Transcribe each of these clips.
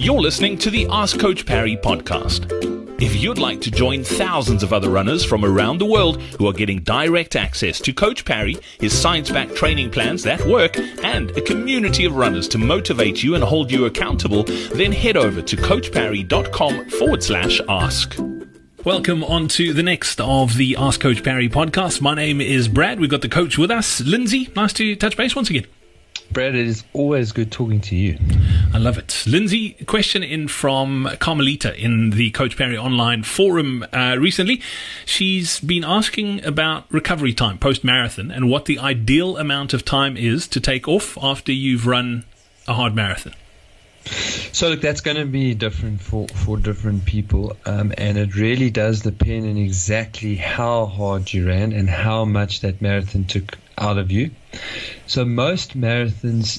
You're listening to the Ask Coach Parry podcast. If you'd like to join thousands of other runners from around the world who are getting direct access to Coach Parry, his science-backed training plans that work, and a community of runners to motivate you and hold you accountable, then head over to coachparry.com/ask. Welcome on to the next of the Ask Coach Parry podcast. My name is Brad. We've got the coach with us, Lindsay. Nice to touch base once again. Brad, it is always good talking to you. I love it. Lindsay, question in from Carmelita in the Coach Parry online forum recently. She's been asking about recovery time post-marathon and what the ideal amount of time is to take off after you've run a hard marathon. So look, that's going to be different for different people, and it really does depend on exactly how hard you ran and how much that marathon took out of you. So most marathons,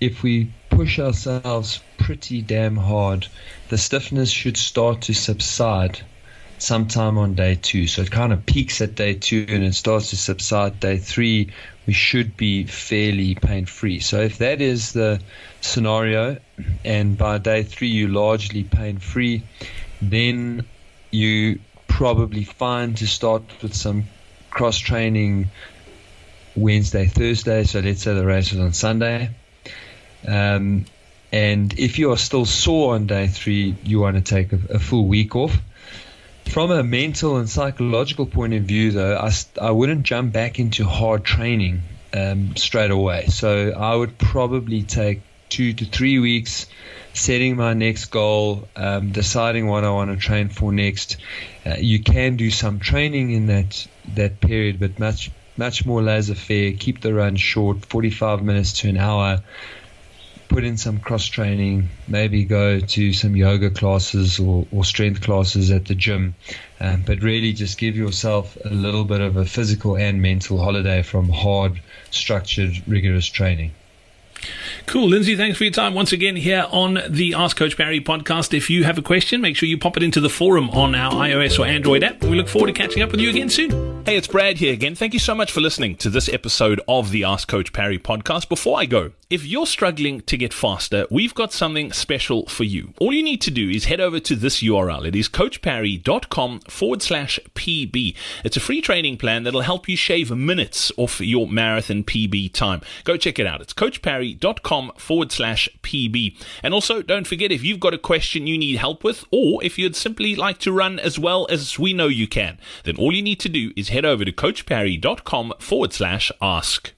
if we push ourselves pretty damn hard, the stiffness should start to subside sometime on day two. So it kind of peaks at day two and it starts to subside day three. We should be fairly pain-free. So if that is the scenario and by day three you're largely pain-free, then you probably fine to start with some cross-training Wednesday, Thursday. So let's say the race is on Sunday. And if you are still sore on day three, you want to take a full week off. From a mental and psychological point of view, though, I wouldn't jump back into hard training straight away. So I would probably take 2 to 3 weeks, setting my next goal, deciding what I want to train for next. You can do some training in that period, but much more laissez-faire. Keep the run short, 45 minutes to an hour. Put in some cross training, maybe go to some yoga classes or strength classes at the gym, but really just give yourself a little bit of a physical and mental holiday from hard, structured, rigorous training. Cool. Lindsay, thanks for your time once again here on the Ask Coach Parry podcast. If you have a question, make sure you pop it into the forum on our iOS or Android app. We look forward to catching up with you again soon. Hey, it's Brad here again. Thank you so much for listening to this episode of the Ask Coach Parry podcast. Before I go, if you're struggling to get faster, we've got something special for you. All you need to do is head over to this URL. It is coachparry.com/PB. It's a free training plan that'll help you shave minutes off your marathon PB time. Go check it out. It's coachparry.com/PB. And also, don't forget, if you've got a question you need help with, or if you'd simply like to run as well as we know you can, then all you need to do is head over to coachparry.com/ask.